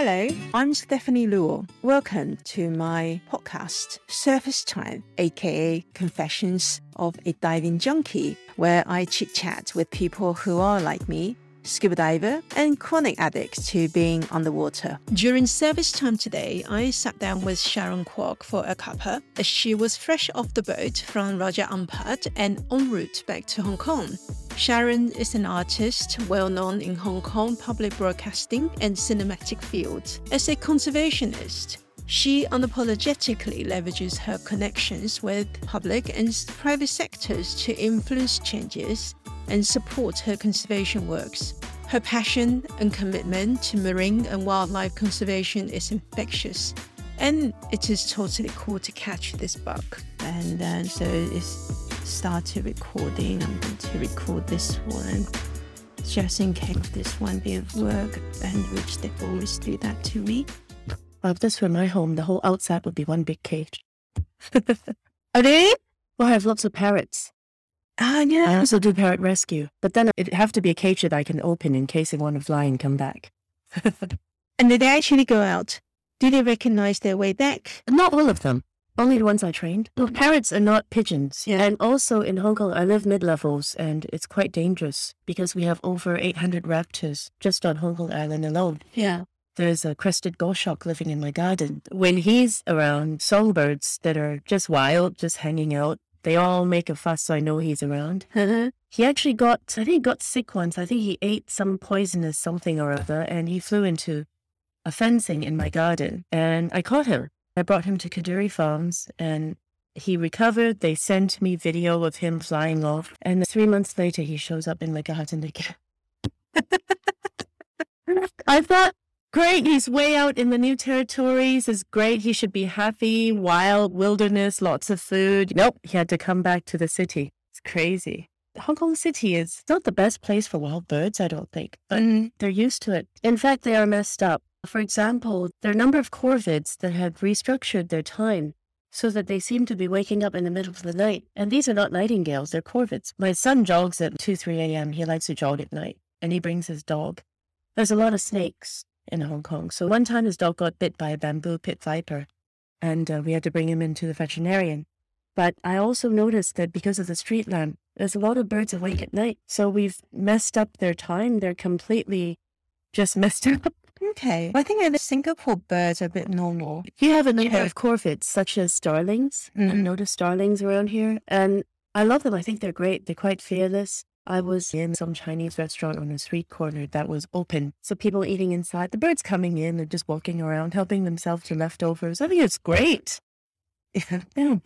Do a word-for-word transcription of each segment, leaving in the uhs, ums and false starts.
Hello, I'm Stephanie Luo. Welcome to my podcast, Surface Time, aka Confessions of a Diving Junkie, where I chit-chat with people who are like me, scuba diver, and chronic addicts to being underwater. During service time today, I sat down with Sharon Kwok for a cuppa. She was fresh off the boat from Raja Ampat and en route back to Hong Kong. Sharon is an artist well known in Hong Kong public broadcasting and cinematic fields. As a conservationist, she unapologetically leverages her connections with public and private sectors to influence changes and support her conservation works. Her passion and commitment to marine and wildlife conservation is infectious, and it is totally cool to catch this bug. And then so it started recording. I'm going to record this one just in case of this one bit of work, and which they always do that to me. Well, if this were my home, the whole outside would be one big cage. Are they? Well, I have lots of parrots. Ah, uh, yeah. I also do parrot rescue, but then it'd have to be a cage that I can open in case they want to fly and come back. And did they actually go out? Do they recognize their way back? Not all of them. Only the ones I trained. Well, parrots are not pigeons. Yeah. And also in Hong Kong, I live mid-levels, and it's quite dangerous because we have over eight hundred raptors just on Hong Kong Island alone. Yeah. There's a crested goshawk living in my garden. When he's around, songbirds that are just wild, just hanging out, they all make a fuss, so I know he's around. Uh-huh. He actually got, I think he got sick once. I think he ate some poisonous something or other, and he flew into a fencing in my garden, and I caught him. I brought him to Kaduri Farms, and he recovered. They sent me video of him flying off, and three months later, he shows up in my garden again. I thought, great, he's way out in the new territories. It's great. He should be happy. Wild wilderness, lots of food. Nope, he had to come back to the city. It's crazy. Hong Kong City is not the best place for wild birds, I don't think, but mm. they're used to it. In fact, they are messed up. For example, there are a number of corvids that have restructured their time so that they seem to be waking up in the middle of the night. And these are not nightingales, they're corvids. My son jogs at two, three a.m. He likes to jog at night, and he brings his dog. There's a lot of snakes in Hong Kong. So one time his dog got bit by a bamboo pit viper, and uh, we had to bring him into the veterinarian. But I also noticed that because of the street lamp, there's a lot of birds awake at night. So we've messed up their time. They're completely just messed up. Okay. Well, I think in Singapore, birds are a bit normal. You have a number yeah. of corvids, such as starlings. Mm-hmm. I've noticed starlings around here, and I love them. I think they're great. They're quite fearless. I was in some Chinese restaurant on a street corner that was open. So people eating inside, the birds coming in, they're just walking around, helping themselves to leftovers. I think it's great. Yeah.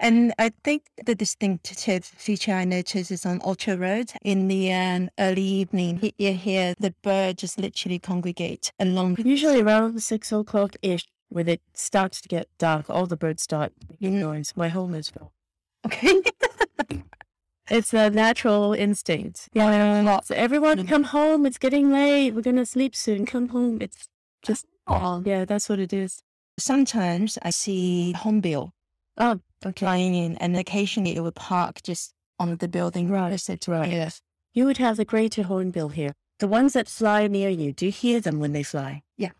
And I think the distinctive feature I noticed is on Orchard Road in the um, early evening. You hear the birds just literally congregate along. Usually around six o'clock-ish, when it starts to get dark, all the birds start making noise. My home is full. Okay. It's a natural instinct. Yeah. So everyone come home. It's getting late. We're going to sleep soon. Come home. It's just, oh. yeah, that's what it is. Sometimes I see hornbill oh, okay. flying in, and occasionally it would park just on the building. Right. right. Yes. You would have the greater hornbill here. The ones that fly near you, do you hear them when they fly? Yeah.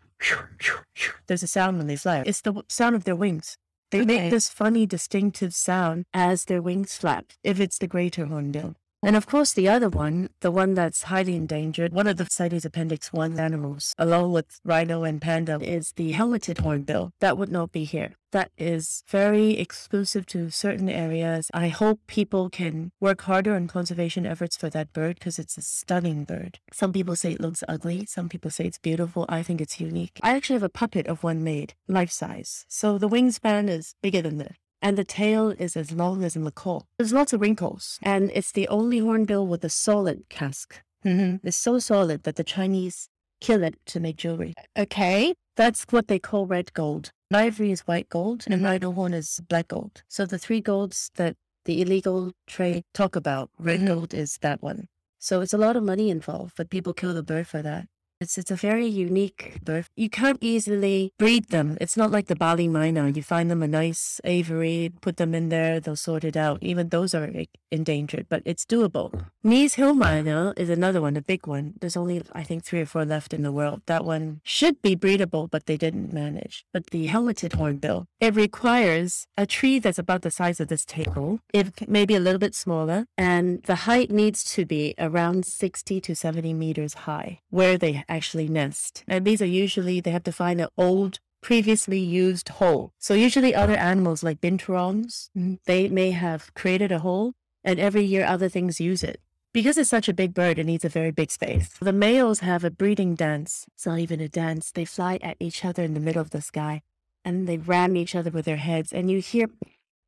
There's a sound when they fly. It's the sound of their wings. They okay. make this funny, distinctive sound as their wings flap, if it's the greater hornbill. And of course, the other one, the one that's highly endangered, one of the CITES Appendix one animals, along with rhino and panda, is the helmeted hornbill. That would not be here. That is very exclusive to certain areas. I hope people can work harder on conservation efforts for that bird, because it's a stunning bird. Some people say it looks ugly. Some people say it's beautiful. I think it's unique. I actually have a puppet of one made, life-size. So the wingspan is bigger than that. And the tail is as long as a macaw. There's lots of wrinkles. And it's the only hornbill with a solid casque. Mm-hmm. It's so solid that the Chinese kill it to make jewelry. Okay. That's what they call red gold. And ivory is white gold, and rhino horn is black gold. So the three golds that the illegal trade talk about, red mm-hmm. gold is that one. So it's a lot of money involved, but people kill the bird for that. It's, it's a very unique bird. You can't easily breed them. It's not like the Bali Myna. You find them a nice aviary, put them in there, they'll sort it out. Even those are endangered, but it's doable. Mee's Hill Myna is another one, a big one. There's only, I think, three or four left in the world. That one should be breedable, but they didn't manage. But the helmeted hornbill, it requires a tree that's about the size of this table. It may be a little bit smaller, and the height needs to be around sixty to seventy meters high, where they actually nest. And these are usually, they have to find an old, previously used hole. So usually other animals like binturons, mm-hmm. they may have created a hole, and every year other things use it. Because it's such a big bird, it needs a very big space. The males have a breeding dance. It's not even a dance. They fly at each other in the middle of the sky, and they ram each other with their heads. And you hear,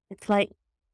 it's like,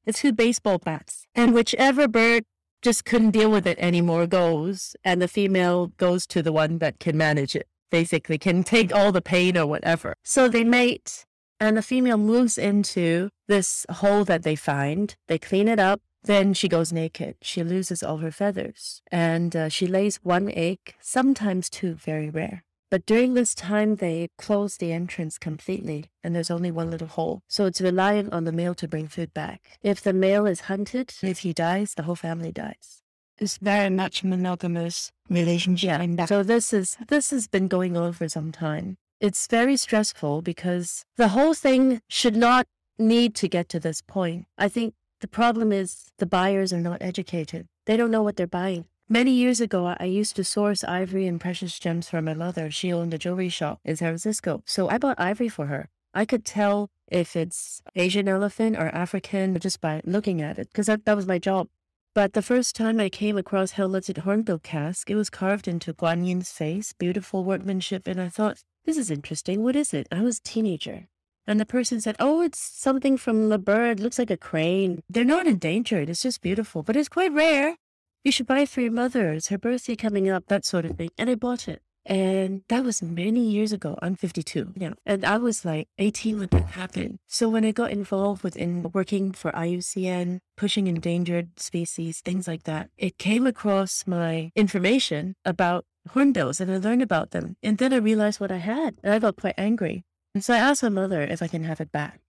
it's two baseball bats. And whichever bird just couldn't deal with it anymore goes, and the female goes to the one that can manage it, basically can take all the pain or whatever. So they mate, and the female moves into this hole that they find. They clean it up, then she goes naked. She loses all her feathers, and uh, she lays one egg, sometimes two, very rare. But during this time, they close the entrance completely, and there's only one little hole. So it's reliant on the male to bring food back. If the male is hunted, if he dies, the whole family dies. It's very much monogamous relationship. Yeah. That. So this is this has been going on for some time. It's very stressful because the whole thing should not need to get to this point. I think the problem is the buyers are not educated. They don't know what they're buying. Many years ago, I used to source ivory and precious gems for my mother. She owned a jewelry shop in San Francisco. So I bought ivory for her. I could tell if it's Asian elephant or African just by looking at it, because that, that was my job. But the first time I came across helmeted hornbill casque, it was carved into Guan Yin's face, beautiful workmanship. And I thought, this is interesting. What is it? I was a teenager. And the person said, oh, it's something from the bird. Looks like a crane. They're not endangered. It's just beautiful, but it's quite rare. You should buy it for your mother. It's her birthday coming up, that sort of thing. And I bought it. And that was many years ago. I'm fifty-two now. And I was like eighteen when that happened. So when I got involved with in working for I U C N, pushing endangered species, things like that, it came across my information about hornbills, and I learned about them. And then I realized what I had, and I got quite angry. And so I asked my mother if I can have it back.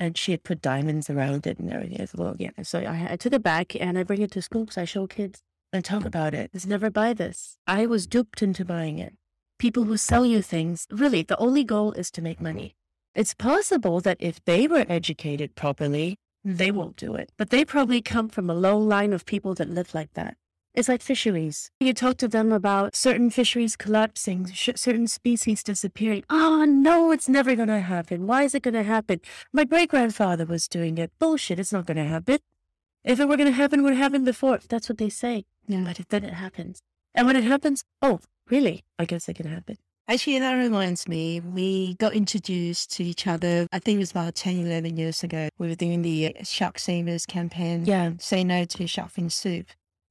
And she had put diamonds around it and everything as well. Yeah. So I, I took it back, and I bring it to school because I show kids and talk about it. Just never buy this. I was duped into buying it. People who sell you things, really, the only goal is to make money. It's possible that if they were educated properly, they won't do it. But they probably come from a low line of people that live like that. It's like fisheries. You talk to them about certain fisheries collapsing, sh- certain species disappearing. Oh, no, it's never going to happen. Why is it going to happen? My great-grandfather was doing it. Bullshit, it's not going to happen. If it were going to happen, it would have happened before. That's what they say. Yeah. But then it happens. And when it happens, oh, really? I guess it can happen. Actually, that reminds me, we got introduced to each other, I think it was about ten, eleven years ago. We were doing the Shark Savers campaign. Yeah. Say no to shark fin soup.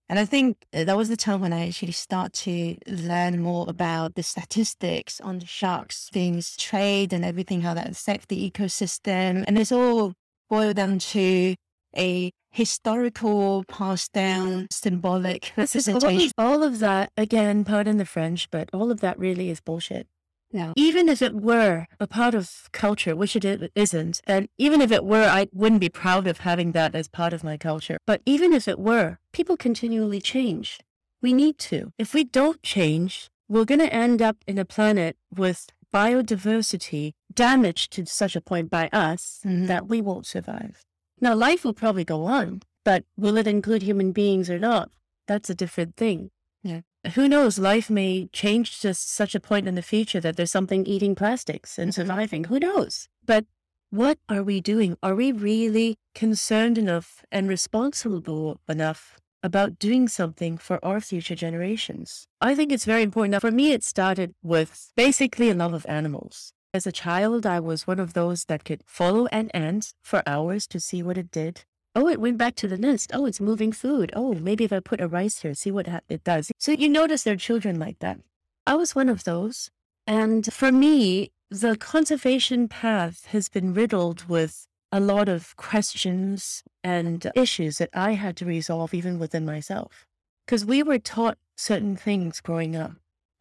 And I think that was the time when I actually started to learn more about the statistics on the sharks, things, trade and everything, how that affects the ecosystem. And it's all boiled down to a historical, passed down, symbolic representation. All of that, again, pardon the French, but all of that really is bullshit. No. Even if it were a part of culture, which it isn't, and even if it were, I wouldn't be proud of having that as part of my culture. But even if it were, people continually change. We need to. If we don't change, we're going to end up in a planet with biodiversity damaged to such a point by us mm-hmm. that we won't survive. Now, life will probably go on, but will it include human beings or not? That's a different thing. Yeah. Who knows, life may change to such a point in the future that there's something eating plastics and surviving. Who knows? But what are we doing? Are we really concerned enough and responsible enough about doing something for our future generations? I think it's very important. For me, it started with basically a love of animals. As a child, I was one of those that could follow an ant for hours to see what it did. Oh, it went back to the nest. Oh, it's moving food. Oh, maybe if I put a rice here, see what ha- it does. So you notice there are children like that. I was one of those. And for me, the conservation path has been riddled with a lot of questions and issues that I had to resolve even within myself. Because we were taught certain things growing up.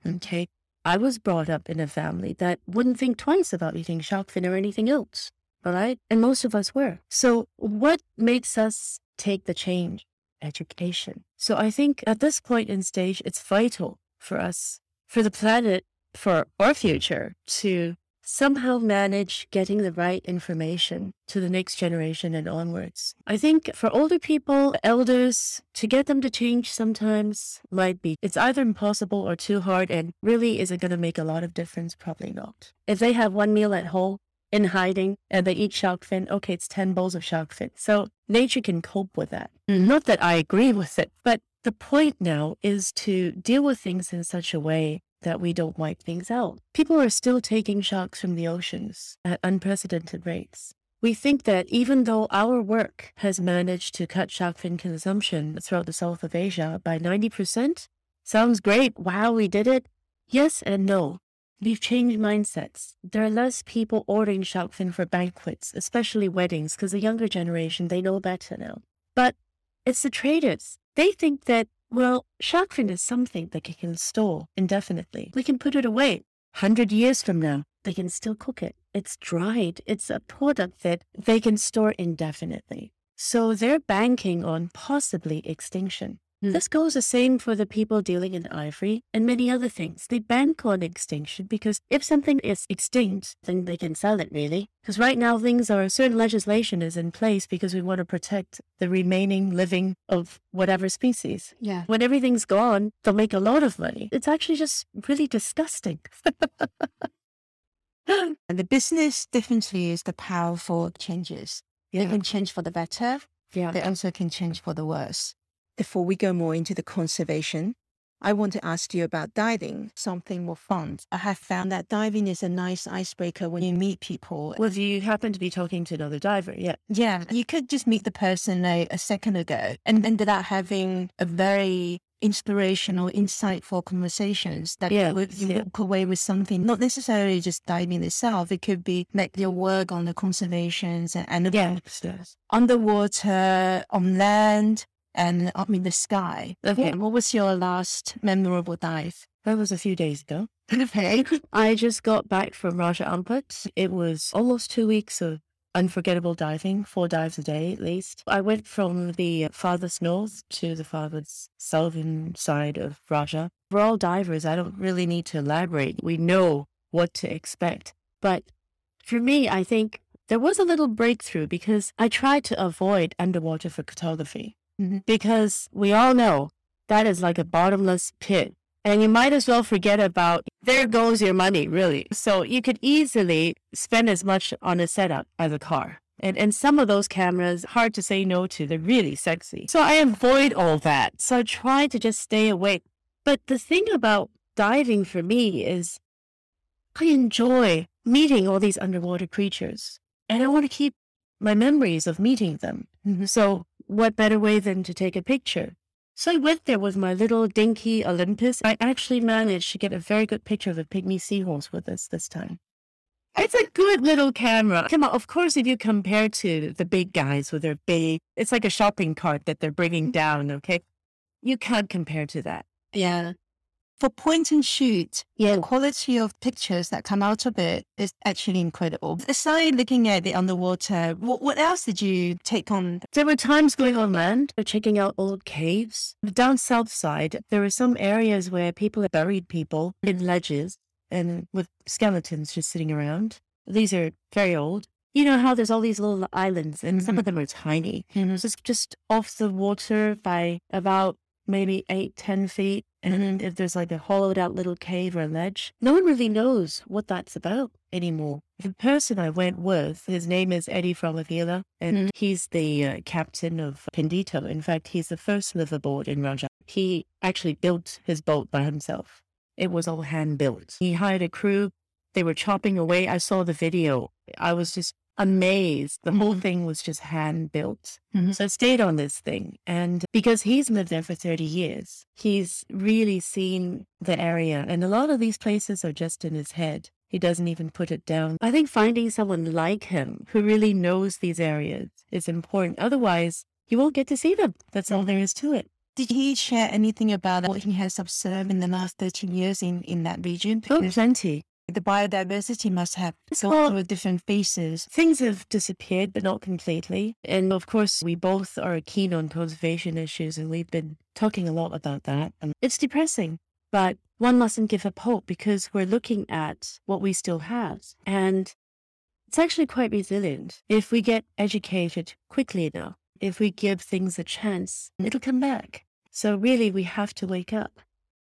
Okay. I was brought up in a family that wouldn't think twice about eating shark fin or anything else, all right? And most of us were. So what makes us take the change? Education. So I think at this point in stage, it's vital for us, for the planet, for our future, to somehow manage getting the right information to the next generation and onwards. I think for older people, elders, to get them to change sometimes might be, it's either impossible or too hard, and really isn't going to make a lot of difference, probably not. If they have one meal at home in hiding and they eat shark fin, okay, it's ten bowls of shark fin. So nature can cope with that. Not that I agree with it, but the point now is to deal with things in such a way that we don't wipe things out. People are still taking sharks from the oceans at unprecedented rates. We think that even though our work has managed to cut shark fin consumption throughout the South of Asia by ninety percent, sounds great, wow, we did it. Yes and no. We've changed mindsets. There are less people ordering shark fin for banquets, especially weddings, because the younger generation, they know better now. But it's the traders. They think that, well, shark fin is something that they can store indefinitely. We can put it away. Hundred years from now, they can still cook it. It's dried. It's a product that they can store indefinitely. So they're banking on possibly extinction. Mm. This goes the same for the people dealing in ivory and many other things. They bank on extinction because if something is extinct, then they can sell it, really. Because right now things are, certain legislation is in place because we want to protect the remaining living of whatever species. Yeah. When everything's gone, they'll make a lot of money. It's actually just really disgusting. And the business definitely is the power for changes. Yeah. They can change for the better. Yeah. They also can change for the worse. Before we go more into the conservation, I want to ask you about diving, something more fun. I have found that diving is a nice icebreaker when you meet people. Well, if you happen to be talking to another diver, yeah. Yeah, you could just meet the person a, a second ago and ended up having a very inspirational, insightful conversations that yeah, you, you yeah. walk away with something, not necessarily just diving itself. It could be like your work on the conservations and, and yeah. underwater, on land, and up in the sky. Okay. Yeah. What was your last memorable dive? That was a few days ago. Okay. I just got back from Raja Ampat. It was almost two weeks of unforgettable diving, four dives a day at least. I went from the farthest north to the farthest southern side of Raja. We're all divers. I don't really need to elaborate. We know what to expect. But for me, I think there was a little breakthrough because I tried to avoid underwater for photography. Because we all know that is like a bottomless pit, and you might as well forget about, there goes your money, really. So you could easily spend as much on a setup as a car. And, and some of those cameras, hard to say no to, they're really sexy. So I avoid all that. So I try to just stay awake. But the thing about diving for me is I enjoy meeting all these underwater creatures, and I want to keep my memories of meeting them. Mm-hmm. So what better way than to take a picture? So I went there with my little dinky Olympus. I actually managed to get a very good picture of a pygmy seahorse with us this time. It's a good little camera. Come on, of course, if you compare to the big guys with their big, it's like a shopping cart that they're bringing down, okay? You can't compare to that. Yeah. For point and shoot, yeah. the quality of pictures that come out of it is actually incredible. Aside looking at the underwater, what, what else did you take on? There were times going on land, checking out old caves. Down south side, there were some areas where people had buried people in ledges and with skeletons just sitting around. These are very old. You know how there's all these little islands and mm-hmm. some of them are tiny. Mm-hmm. So it's just off the water by about maybe eight, ten feet. And then if there's like a hollowed out little cave or ledge, no one really knows what that's about anymore. The person I went with, his name is Eddie from Avila, and mm. he's the uh, captain of Pendito. In fact, he's the first liverboard in Raja. He actually built his boat by himself. It was all hand built. He hired a crew. They were chopping away. I saw the video. I was just amazed. The whole thing was just hand built. Mm-hmm. So I stayed on this thing. And because he's lived there for thirty years, he's really seen the area. And a lot of these places are just in his head. He doesn't even put it down. I think finding someone like him who really knows these areas is important. Otherwise, you won't get to see them. That's all there is to it. Did he share anything about what he has observed in the last thirty years in, in that region? Because oh, plenty. The biodiversity must have so well, of different faces. Things have disappeared, but not completely. And of course, we both are keen on conservation issues, and we've been talking a lot about that. And it's depressing, but one mustn't give up hope, because we're looking at what we still have. And it's actually quite resilient. If we get educated quickly enough, if we give things a chance, it'll come back. So really, we have to wake up.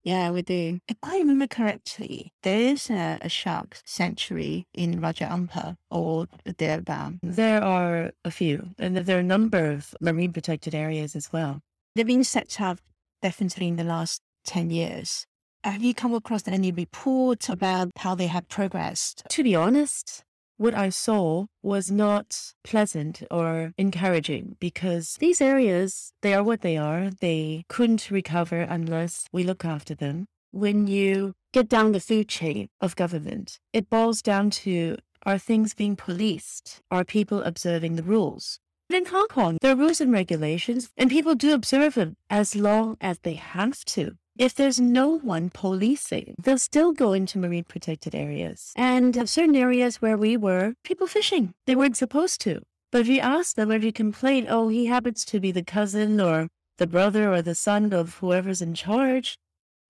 Yeah, we do. If I remember correctly, there is a, a shark sanctuary in Raja Ampat or thereabout. There are a few, and there are a number of marine protected areas as well. They've been set up definitely in the last ten years. Have you come across any reports about how they have progressed? To be honest, what I saw was not pleasant or encouraging, because these areas, they are what they are. They couldn't recover unless we look after them. When you get down the food chain of government, it boils down to, are things being policed? Are people observing the rules? But in Hong Kong, there are rules and regulations, and people do observe them as long as they have to. If there's no one policing, they'll still go into marine protected areas. And certain areas where we were, people fishing, they weren't supposed to. But if you ask them, if you complain, oh, he happens to be the cousin or the brother or the son of whoever's in charge,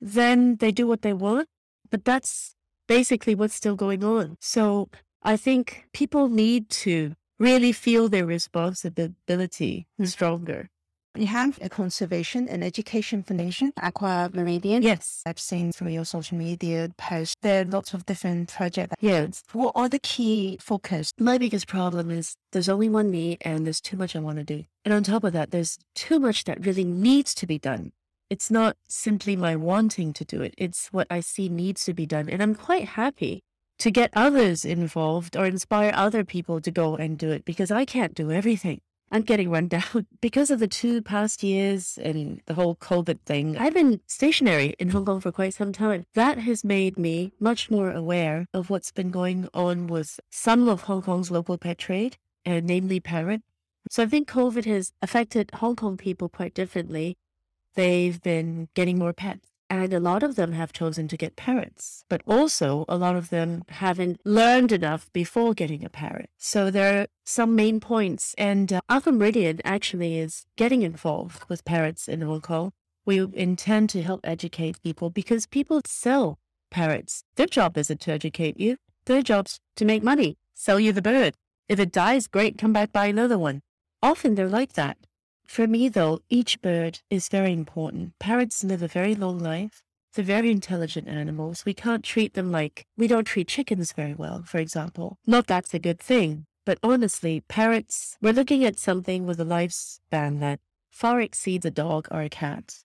then they do what they want. But that's basically what's still going on. So I think people need to really feel their responsibility stronger. You have a conservation and education foundation, Aqua Meridian. Yes. I've seen through your social media posts, there are lots of different projects. Yes. What are the key focus? My biggest problem is there's only one me and there's too much I want to do. And on top of that, there's too much that really needs to be done. It's not simply my wanting to do it. It's what I see needs to be done. And I'm quite happy to get others involved or inspire other people to go and do it, because I can't do everything. I'm getting run down. Because of the two past years and the whole COVID thing, I've been stationary in Hong Kong for quite some time. That has made me much more aware of what's been going on with some of Hong Kong's local pet trade, and namely parrot. So I think COVID has affected Hong Kong people quite differently. They've been getting more pets, and a lot of them have chosen to get parrots, but also a lot of them haven't learned enough before getting a parrot. So there are some main points, and uh, Aqua Meridian actually is getting involved with parrots in Hong Kong. We intend to help educate people, because people sell parrots. Their job isn't to educate you. Their job's to make money, sell you the bird. If it dies, great, come back, buy another one. Often they're like that. For me, though, each bird is very important. Parrots live a very long life. They're very intelligent animals. We can't treat them like we don't treat chickens very well, for example. Not that's a good thing, but honestly, parrots, we're looking at something with a lifespan that far exceeds a dog or a cat.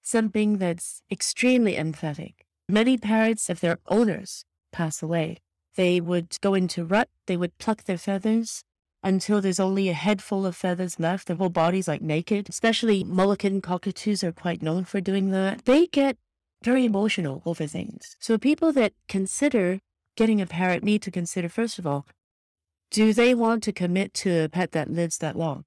Something that's extremely emphatic. Many parrots, if their owners pass away, they would go into rut, they would pluck their feathers, until there's only a head full of feathers left. Their whole body's like naked. Especially Moluccan cockatoos are quite known for doing that. They get very emotional over things. So people that consider getting a parrot need to consider, first of all, do they want to commit to a pet that lives that long?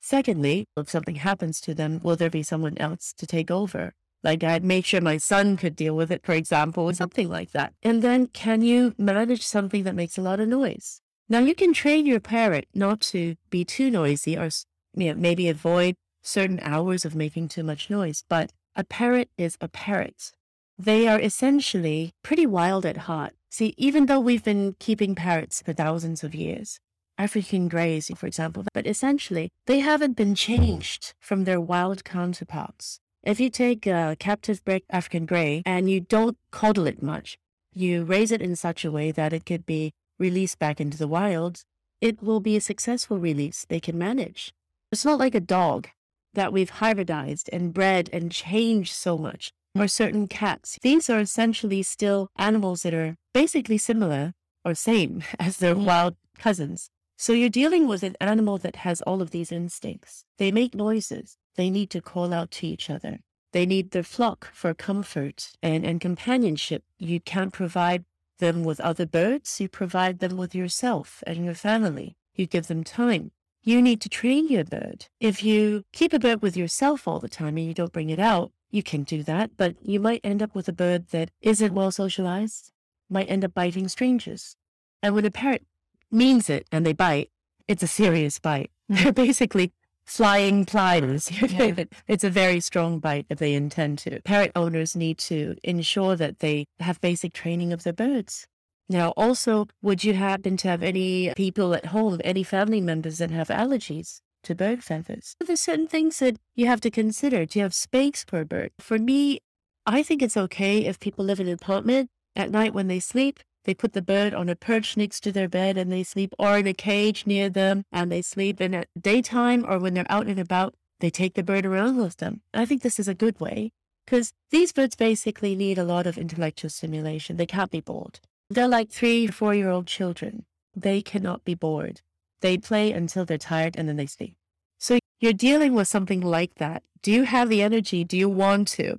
Secondly, if something happens to them, will there be someone else to take over? Like, I'd make sure my son could deal with it, for example, or something like that. And then, can you manage something that makes a lot of noise? Now, you can train your parrot not to be too noisy, or you know, maybe avoid certain hours of making too much noise, but a parrot is a parrot. They are essentially pretty wild at heart. See, even though we've been keeping parrots for thousands of years, African greys, for example, but essentially they haven't been changed from their wild counterparts. If you take a captive bred African grey and you don't coddle it much, you raise it in such a way that it could be released back into the wild, it will be a successful release. They can manage. It's not like a dog that we've hybridized and bred and changed so much, or certain cats. These are essentially still animals that are basically similar or same as their wild cousins. So you're dealing with an animal that has all of these instincts. They make noises. They need to call out to each other. They need their flock for comfort and, and companionship. You can't provide them with other birds, you provide them with yourself and your family. You give them time. You need to train your bird. If you keep a bird with yourself all the time and you don't bring it out, you can do that, but you might end up with a bird that isn't well socialized, might end up biting strangers. And when a parrot means it and they bite, it's a serious bite. They're basically flying pliers. Yeah. It's a very strong bite if they intend to. Parrot owners need to ensure that they have basic training of their birds. Now, also, would you happen to have any people at home, any family members that have allergies to bird feathers? There's certain things that you have to consider. Do you have space per bird? For me, I think it's okay if people live in an apartment. At night when they sleep, they put the bird on a perch next to their bed and they sleep, or in a cage near them and they sleep. And at daytime or when they're out and about, they take the bird around with them. I think this is a good way because these birds basically need a lot of intellectual stimulation. They can't be bored. They're like three, four-year-old children. They cannot be bored. They play until they're tired and then they sleep. So you're dealing with something like that. Do you have the energy? Do you want to?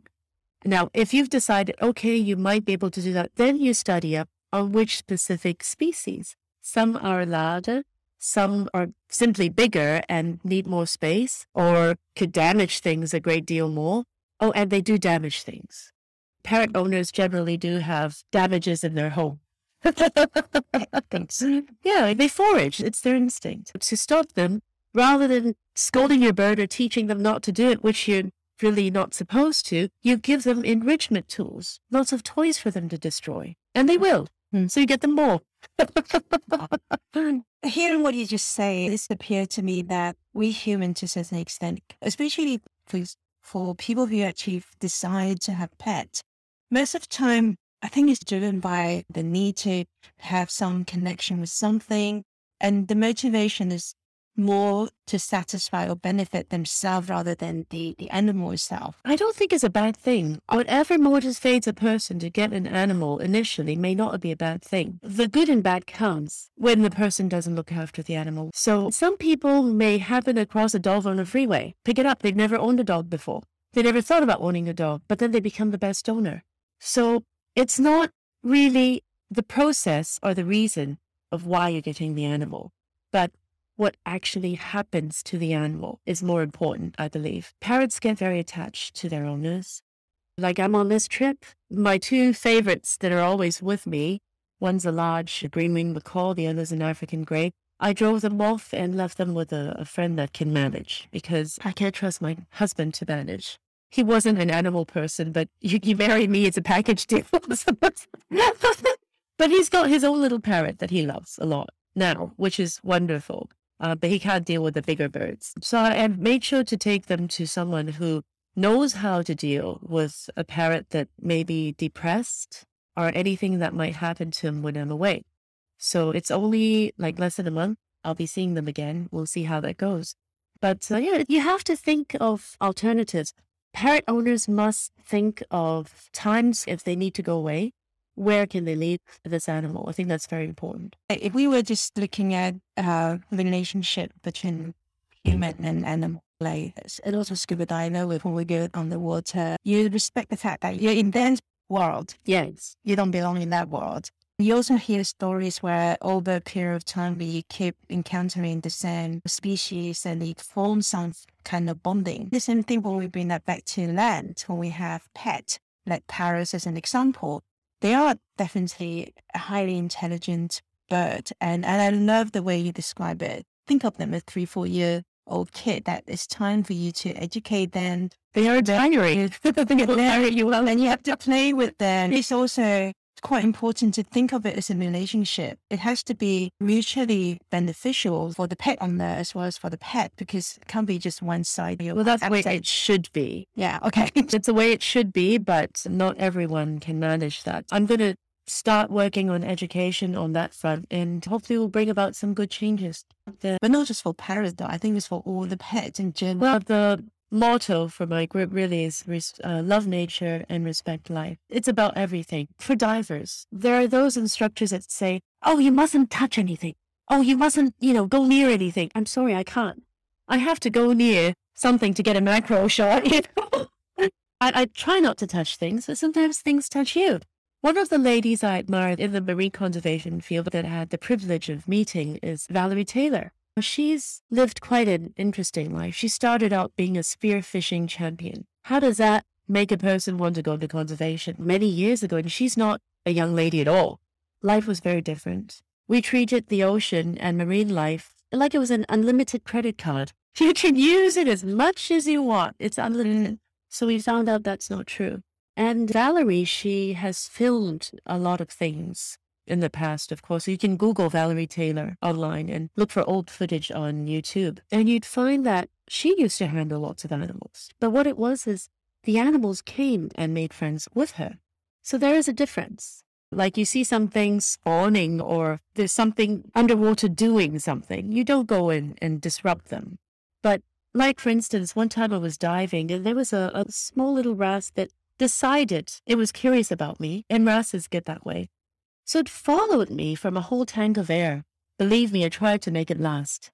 Now, if you've decided, okay, you might be able to do that, then you study up on which specific species. Some are larger, some are simply bigger and need more space or could damage things a great deal more. Oh, and they do damage things. Parrot owners generally do have damages in their home. Yeah, they forage. It's their instinct. To stop them, rather than scolding your bird or teaching them not to do it, which you're really not supposed to, you give them enrichment tools, lots of toys for them to destroy. And they will. Mm. So you get them more. Hearing what you just say, this appeared to me that we humans, to a certain extent, especially please, for people who actually decide to have pets, most of the time, I think it's driven by the need to have some connection with something. And the motivation is more to satisfy or benefit themselves rather than the, the animal itself. I don't think it's a bad thing. Whatever motivates a person to get an animal initially may not be a bad thing. The good and bad comes when the person doesn't look after the animal. So some people may happen across a dog on a freeway, pick it up. They've never owned a dog before. They never thought about owning a dog, but then they become the best owner. So it's not really the process or the reason of why you're getting the animal, but what actually happens to the animal is more important, I believe. Parrots get very attached to their owners. Like I'm on this trip, my two favorites that are always with me, one's a large green-winged macaw, the other's an African grey. I drove them off and left them with a, a friend that can manage because I can't trust my husband to manage. He wasn't an animal person, but you, you marry me, it's a package deal. But he's got his own little parrot that he loves a lot now, which is wonderful. Uh, but he can't deal with the bigger birds. So I made sure to take them to someone who knows how to deal with a parrot that may be depressed or anything that might happen to him when I'm away. So it's only like less than a month. I'll be seeing them again. We'll see how that goes. But uh, yeah, you have to think of alternatives. Parrot owners must think of times if they need to go away. Where can they leave this animal? I think that's very important. If we were just looking at uh, relationship between human and animal, like a lot of scuba divers, when we go underwater, you respect the fact that you're in that world. Yes. You don't belong in that world. You also hear stories where over a period of time, we keep encountering the same species and it forms some kind of bonding. The same thing when we bring that back to land, when we have pets, like parrots as an example. They are definitely a highly intelligent bird. And, and I love the way you describe it. Think of them as three, four year old kid that it's time for you to educate them. They are diary. You well, and you have to play with them. It's also quite important to think of it as a relationship. It has to be mutually beneficial for the pet owner as well as for the pet, because it can't be just one side. Well, that's the way it should be. Yeah, okay. It's the way it should be, but not everyone can manage that. I'm going to start working on education on that front, and hopefully we'll bring about some good changes. The, but not just for parrots, though. I think it's for all the pets in general. Well, the motto for my group really is uh, love nature and respect life. It's about everything. For divers, there are those instructors that say, oh, you mustn't touch anything. Oh, you mustn't, you know, go near anything. I'm sorry, I can't. I have to go near something to get a macro shot. You know? I, I try not to touch things, but sometimes things touch you. One of the ladies I admired in the marine conservation field that I had the privilege of meeting is Valerie Taylor. She's lived quite an interesting life. She started out being a spearfishing champion. How does that make a person want to go into conservation? Many years ago, and she's not a young lady at all. Life was very different. We treated the ocean and marine life like it was an unlimited credit card. You can use it as much as you want. It's unlimited. So we found out that's not true. And Valerie, she has filmed a lot of things in the past, of course. You can Google Valerie Taylor online and look for old footage on YouTube. And you'd find that she used to handle lots of animals. But what it was is the animals came and made friends with her. So there is a difference. Like you see something spawning or there's something underwater doing something. You don't go in and disrupt them. But like, for instance, one time I was diving and there was a, a small little wrasse that decided it was curious about me, and wrasses get that way. So it followed me from a whole tank of air. Believe me, I tried to make it last.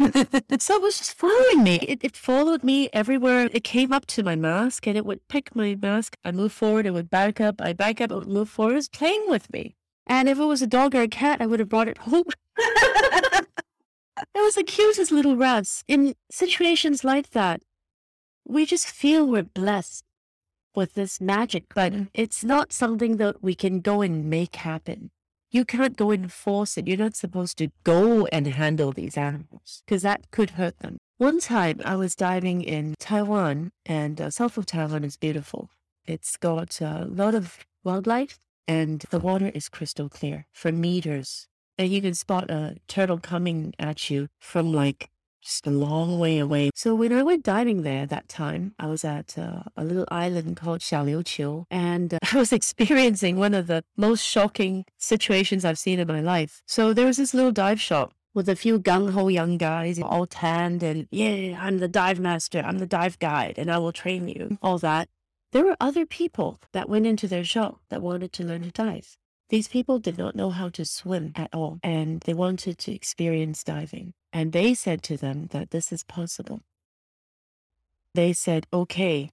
So it was just following me. It, it followed me everywhere. It came up to my mask and it would pick my mask. I moved forward, it would back up. I back up, it would move forward. It was playing with me. And if it was a dog or a cat, I would have brought it home. It was the cutest little rats. In situations like that, we just feel we're blessed with this magic, but it's not something that we can go and make happen. You can't go and force it. You're not supposed to go and handle these animals because that could hurt them. One time I was diving in Taiwan, and uh, south of Taiwan is beautiful. It's got a lot of wildlife and the water is crystal clear for meters. And you can spot a turtle coming at you from like just a long way away. So when I went diving there that time, I was at uh, a little island called Xiaoliuqiu, and uh, I was experiencing one of the most shocking situations I've seen in my life. So there was this little dive shop with a few gung-ho young guys, all tanned, and yeah, I'm the dive master, I'm the dive guide, and I will train you, all that. There were other people that went into their shop that wanted to learn to dive. These people did not know how to swim at all, and they wanted to experience diving. And they said to them that this is possible. They said, okay,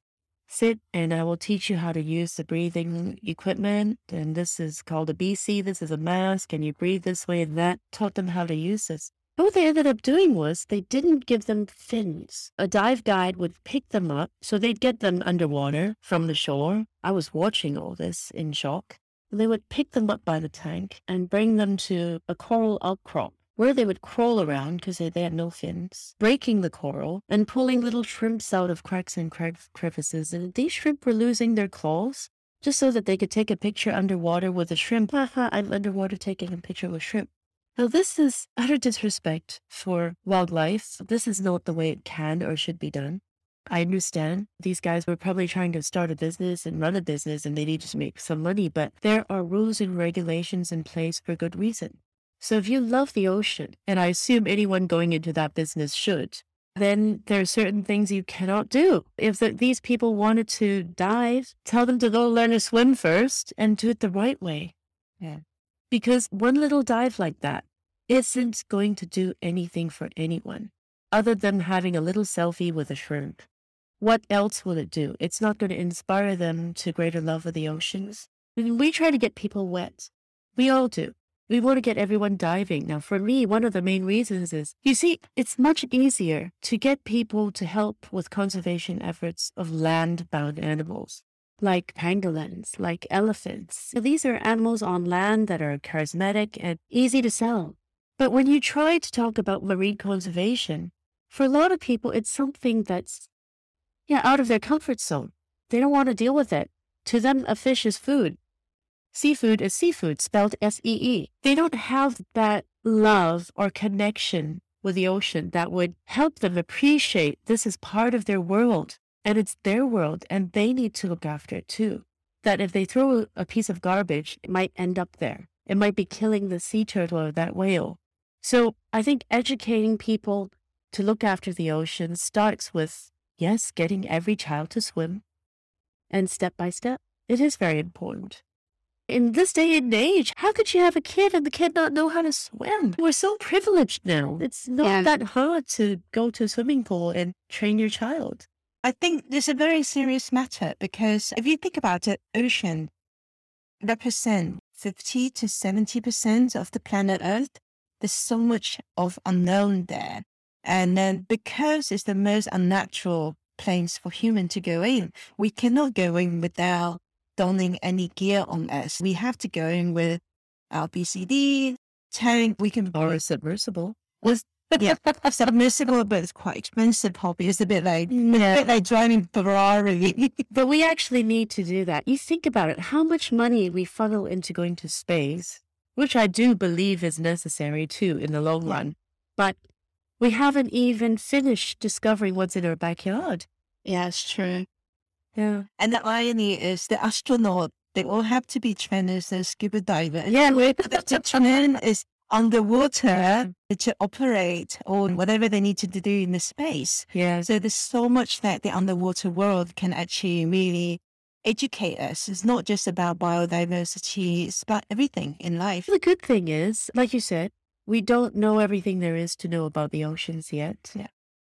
sit and I will teach you how to use the breathing equipment. And this is called a B C. This is a mask and you breathe this way and that. Taught them how to use this. But what they ended up doing was they didn't give them fins. A dive guide would pick them up. So they'd get them underwater from the shore. I was watching all this in shock. They would pick them up by the tank and bring them to a coral outcrop where they would crawl around because they, they had no fins, breaking the coral and pulling little shrimps out of cracks and crevices. And these shrimp were losing their claws just so that they could take a picture underwater with a shrimp. Haha, I'm underwater taking a picture with a shrimp. Now this is utter disrespect for wildlife. This is not the way it can or should be done. I understand these guys were probably trying to start a business and run a business and they need to make some money, but there are rules and regulations in place for good reason. So if you love the ocean, and I assume anyone going into that business should, then there are certain things you cannot do. If the, these people wanted to dive, tell them to go learn to swim first and do it the right way. Yeah. Because one little dive like that isn't going to do anything for anyone other than having a little selfie with a shrimp. What else will it do? It's not going to inspire them to greater love of the oceans. When we try to get people wet, we all do. We want to get everyone diving. Now, for me, one of the main reasons is, you see, it's much easier to get people to help with conservation efforts of land-bound animals, like pangolins, like elephants. So these are animals on land that are charismatic and easy to sell. But when you try to talk about marine conservation, for a lot of people, it's something that's, yeah, out of their comfort zone. They don't want to deal with it. To them, a fish is food. Seafood is seafood, spelled S E E. They don't have that love or connection with the ocean that would help them appreciate this is part of their world, and it's their world, and they need to look after it too. That if they throw a piece of garbage, it might end up there. It might be killing the sea turtle or that whale. So I think educating people to look after the ocean starts with, yes, getting every child to swim. And step by step, it is very important. In this day and age, how could you have a kid and the kid not know how to swim? We're so privileged now. It's not yeah. that hard to go to a swimming pool and train your child. I think it's a very serious matter because if you think about it, ocean represents fifty to seventy percent of the planet Earth. there's so much of unknown there. And then because it's the most unnatural place for human to go in, we cannot go in without donning any gear on us. We have to go in with our B C D, tank. We can borrow a submersible. With, yeah, submersible, but it's quite expensive hobby. It's a bit like, yeah. a bit like driving Ferrari. But we actually need to do that. You think about it, how much money we funnel into going to space, which I do believe is necessary too in the long yeah. run. But we haven't even finished discovering what's in our backyard. Yeah, it's true. Yeah. And the irony is the astronauts, they all have to be trained as a scuba diver. Yeah, we have to train as underwater to operate or whatever they need to do in the space. Yeah. So there's so much that the underwater world can actually really educate us. It's not just about biodiversity, it's about everything in life. The good thing is, like you said, we don't know everything there is to know about the oceans yet. Yeah.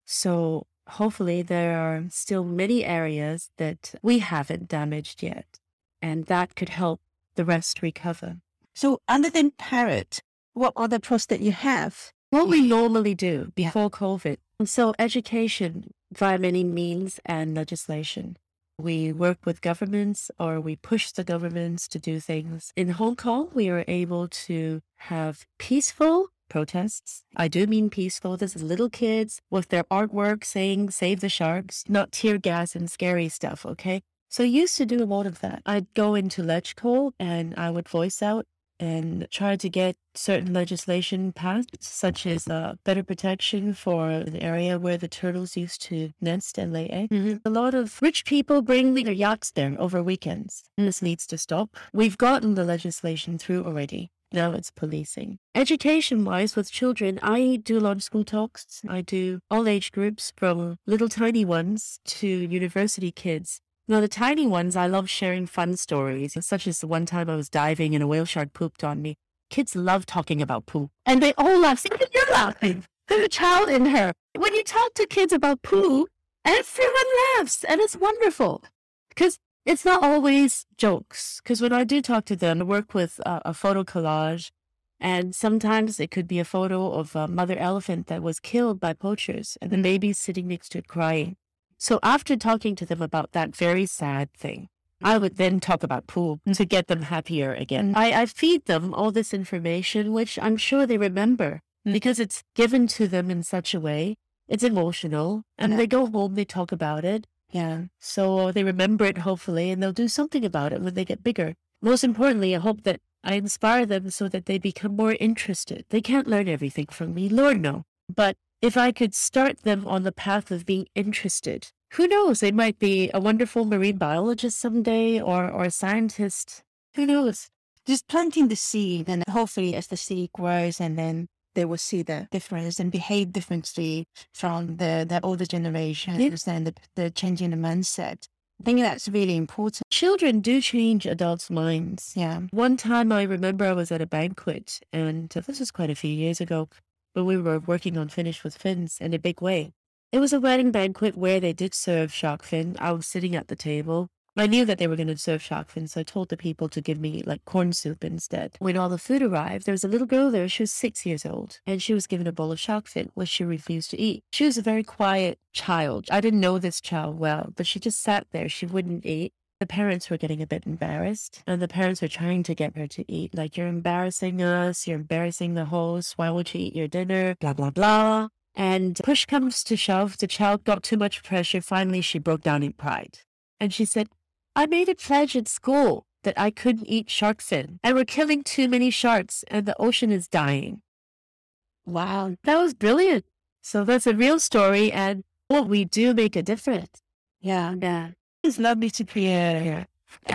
So hopefully there are still many areas that we haven't damaged yet, and that could help the rest recover. So other than parrot, what other pros that you have? What we normally do before yeah. COVID. So education via many means and legislation. We work with governments, or we push the governments to do things. In Hong Kong, we are able to have peaceful protests. I do mean peaceful. There's little kids with their artwork saying, save the sharks, not tear gas and scary stuff, okay? So I used to do a lot of that. I'd go into LegCo and I would voice out and try to get certain legislation passed, such as uh, better protection for an area where the turtles used to nest and lay eggs. Mm-hmm. A lot of rich people bring their yachts there over weekends. Mm-hmm. This needs to stop. We've gotten the legislation through already. Now it's policing. Education-wise, with children, I do a lot of school talks. I do all age groups, from little tiny ones to university kids. Now, the tiny ones, I love sharing fun stories, such as the one time I was diving and a whale shark pooped on me. Kids love talking about poo. And they all laugh. Even you're laughing. There's a child in her. When you talk to kids about poo, everyone laughs. And it's wonderful. Because it's not always jokes. Because when I do talk to them, I work with a, a photo collage. And sometimes it could be a photo of a mother elephant that was killed by poachers. And the baby's sitting next to it crying. So after talking to them about that very sad thing, I would then talk about poo to get them happier again. I, I feed them all this information, which I'm sure they remember because it's given to them in such a way. It's emotional, and yeah. they go home, they talk about it. Yeah. So they remember it, hopefully, and they'll do something about it when they get bigger. Most importantly, I hope that I inspire them so that they become more interested. They can't learn everything from me, Lord no. But if I could start them on the path of being interested, who knows? They might be a wonderful marine biologist someday, or, or a scientist. Who knows? Just planting the seed, and hopefully as the seed grows, and then they will see the difference and behave differently from the, the older generations yeah. and the, the changing the mindset. I think that's really important. Children do change adults' minds. Yeah. One time I remember I was at a banquet, and this was quite a few years ago, but we were working on Finish with Fins in a big way. It was a wedding banquet where they did serve shark fin. I was sitting at the table. I knew that they were going to serve shark fin, so I told the people to give me like corn soup instead. When all the food arrived, there was a little girl there. She was six years old, and she was given a bowl of shark fin, which she refused to eat. She was a very quiet child. I didn't know this child well, but she just sat there. She wouldn't eat. The parents were getting a bit embarrassed, and the parents were trying to get her to eat. Like, you're embarrassing us, you're embarrassing the host, why won't you eat your dinner, blah, blah, blah. And push comes to shove, the child got too much pressure. Finally, she broke down in pride. And she said, I made a pledge at school that I couldn't eat shark fin, and we're killing too many sharks, and the ocean is dying. Wow, that was brilliant. So that's a real story, and well, we do make a difference. Yeah, yeah. It's lovely to hear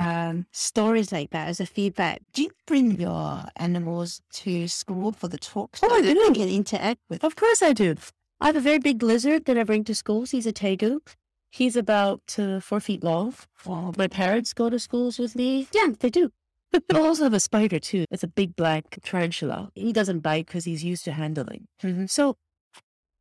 um, stories like that as a feedback. Do you bring your animals to school for the talks? Oh, I do. They can interact with. Of course I do. I have a very big lizard that I bring to schools. He's a Tegu. He's about uh, four feet long. Wow. My parents go to schools with me. Yeah, they do. I also have a spider too. It's a big black tarantula. He doesn't bite because he's used to handling. Mm-hmm. So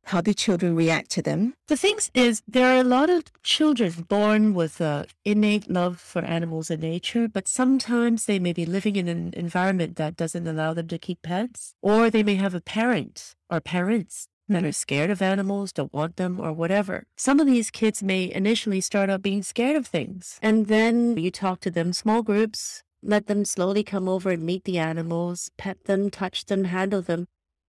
How do children react to them? The thing is, there are a lot of children born with an innate love for animals and nature, but sometimes they may be living in an environment that doesn't allow them to keep pets, or they may have a parent or parents that are scared of animals, don't want them, or whatever. Some of these kids may initially start out being scared of things, and then you talk to them, small groups, let them slowly come over and meet the animals, pet them, touch them, handle them,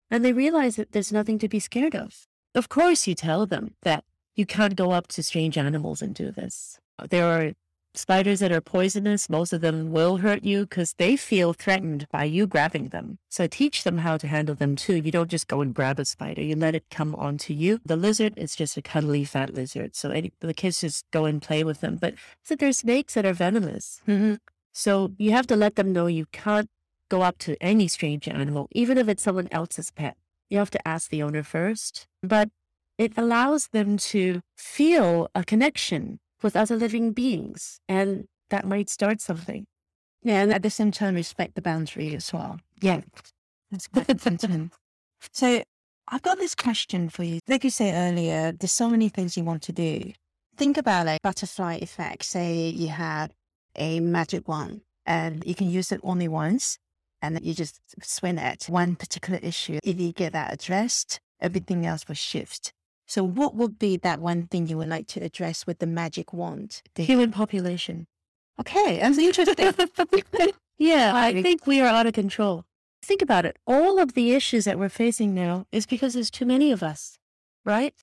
and they realize that there's nothing to be scared of. Of course, you tell them that you can't go up to strange animals and do this. There are spiders that are poisonous. Most of them will hurt you because they feel threatened by you grabbing them. So teach them how to handle them too. You don't just go and grab a spider. You let it come onto you. The lizard is just a cuddly fat lizard. So any, the kids just go and play with them. But so there's snakes that are venomous. Mm-hmm. So you have to let them know you can't go up to any strange animal, even if it's someone else's pet. You have to ask the owner first, but it allows them to feel a connection with other living beings, and that might start something. Yeah, and at the same time, respect the boundary as well. Yeah, that's quite important. So I've got this question for you. Like you say earlier, there's so many things you want to do. Think about a butterfly effect. Say you had a magic wand, and you can use it only once. And you just swing at one particular issue. If you get that addressed, everything else will shift. So what would be that one thing you would like to address with the magic wand? The human population. Okay, that's interesting. Yeah, I think we are out of control. Think about it. All of the issues that we're facing now is because there's too many of us, right?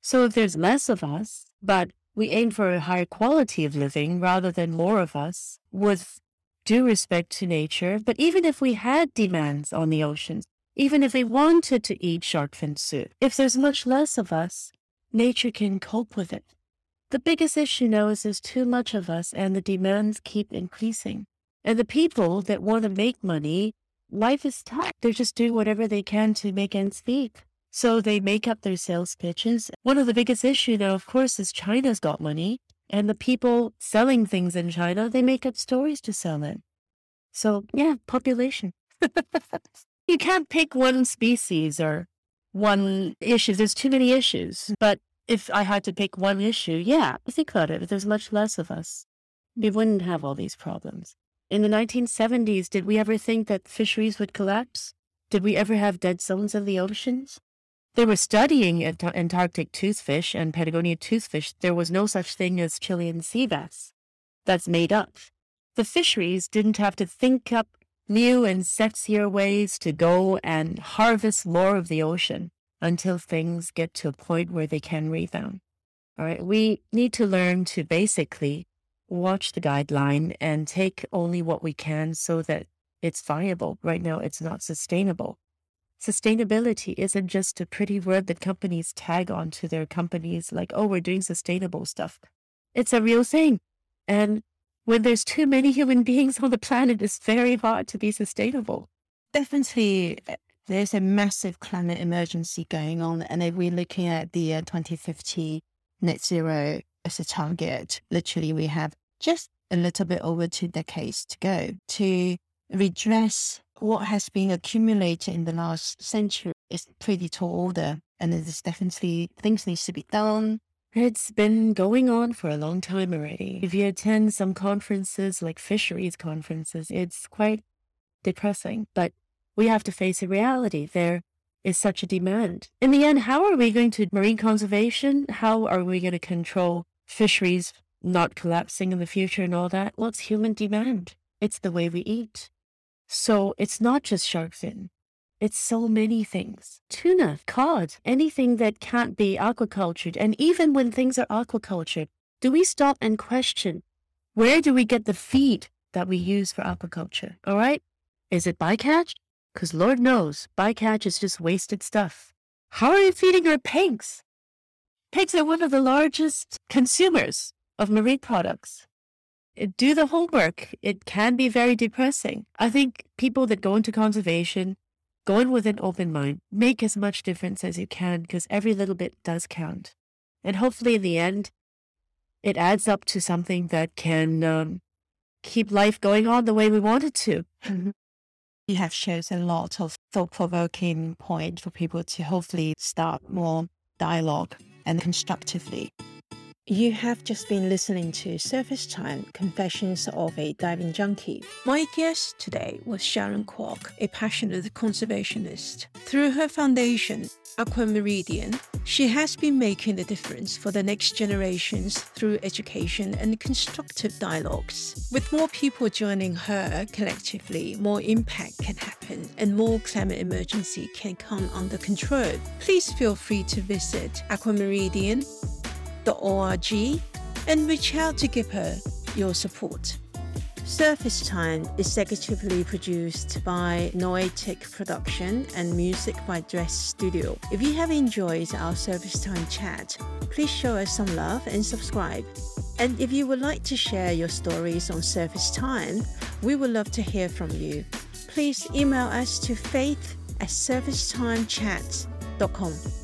So if there's less of us, but we aim for a higher quality of living rather than more of us with due respect to nature. But even if we had demands on the oceans, even if they wanted to eat shark fin soup, if there's much less of us, nature can cope with it. The biggest issue now is there's too much of us and the demands keep increasing. And the people that want to make money, life is tough. They're just doing whatever they can to make ends meet. So they make up their sales pitches. One of the biggest issues now, of course, is China's got money. And the people selling things in China, they make up stories to sell it. So, yeah, population. You can't pick one species or one issue. There's too many issues. But if I had to pick one issue, yeah, think about it. If there's much less of us, we wouldn't have all these problems. In the nineteen seventies, did we ever think that fisheries would collapse? Did we ever have dead zones in the oceans? They were studying Antarctic toothfish and Patagonia toothfish. There was no such thing as Chilean sea bass. That's made up. The fisheries didn't have to think up new and sexier ways to go and harvest more of the ocean until things get to a point where they can rebound. All right, we need to learn to basically watch the guideline and take only what we can so that it's viable. Right now, it's not sustainable. Sustainability isn't just a pretty word that companies tag onto their companies like, oh, we're doing sustainable stuff. It's a real thing. And when there's too many human beings on the planet, it's very hard to be sustainable. Definitely, there's a massive climate emergency going on. And if we're looking at the uh, twenty fifty net zero as a target, literally we have just a little bit over two decades to go to redress what has been accumulated in the last century. Is pretty tall order, and there's definitely things needs to be done. It's been going on for a long time already. If you attend some conferences like fisheries conferences, it's quite depressing, but we have to face a reality. There is such a demand. In the end, how are we going to marine conservation? How are we going to control fisheries not collapsing in the future and all that? Well, it's human demand. It's the way we eat. So it's not just shark fin. It's so many things. Tuna, cod, anything that can't be aquacultured. And even when things are aquacultured, do we stop and question, where do we get the feed that we use for aquaculture? All right. Is it bycatch? Because Lord knows bycatch is just wasted stuff. How are we feeding our pigs? Pigs are one of the largest consumers of marine products. Do the homework. It can be very depressing. I think people that go into conservation, go in with an open mind, make as much difference as you can, because every little bit does count. And hopefully in the end, it adds up to something that can um, keep life going on the way we want it to. You have shown a lot of thought-provoking point for people to hopefully start more dialogue and constructively. You have just been listening to Surface Time, Confessions of a Diving Junkie. My guest today was Sharon Kwok, a passionate conservationist. Through her foundation, Aqua Meridian, she has been making a difference for the next generations through education and constructive dialogues. With more people joining her collectively, more impact can happen and more climate emergency can come under control. Please feel free to visit Aqua Meridian dot org and reach out to give her your support. Surface Time is executively produced by Noetic Production and music by Dress Studio. If you have enjoyed our Surface Time chat, please show us some love and subscribe. And if you would like to share your stories on Surface Time, we would love to hear from you. Please email us to faith at surfacetimechats dot com.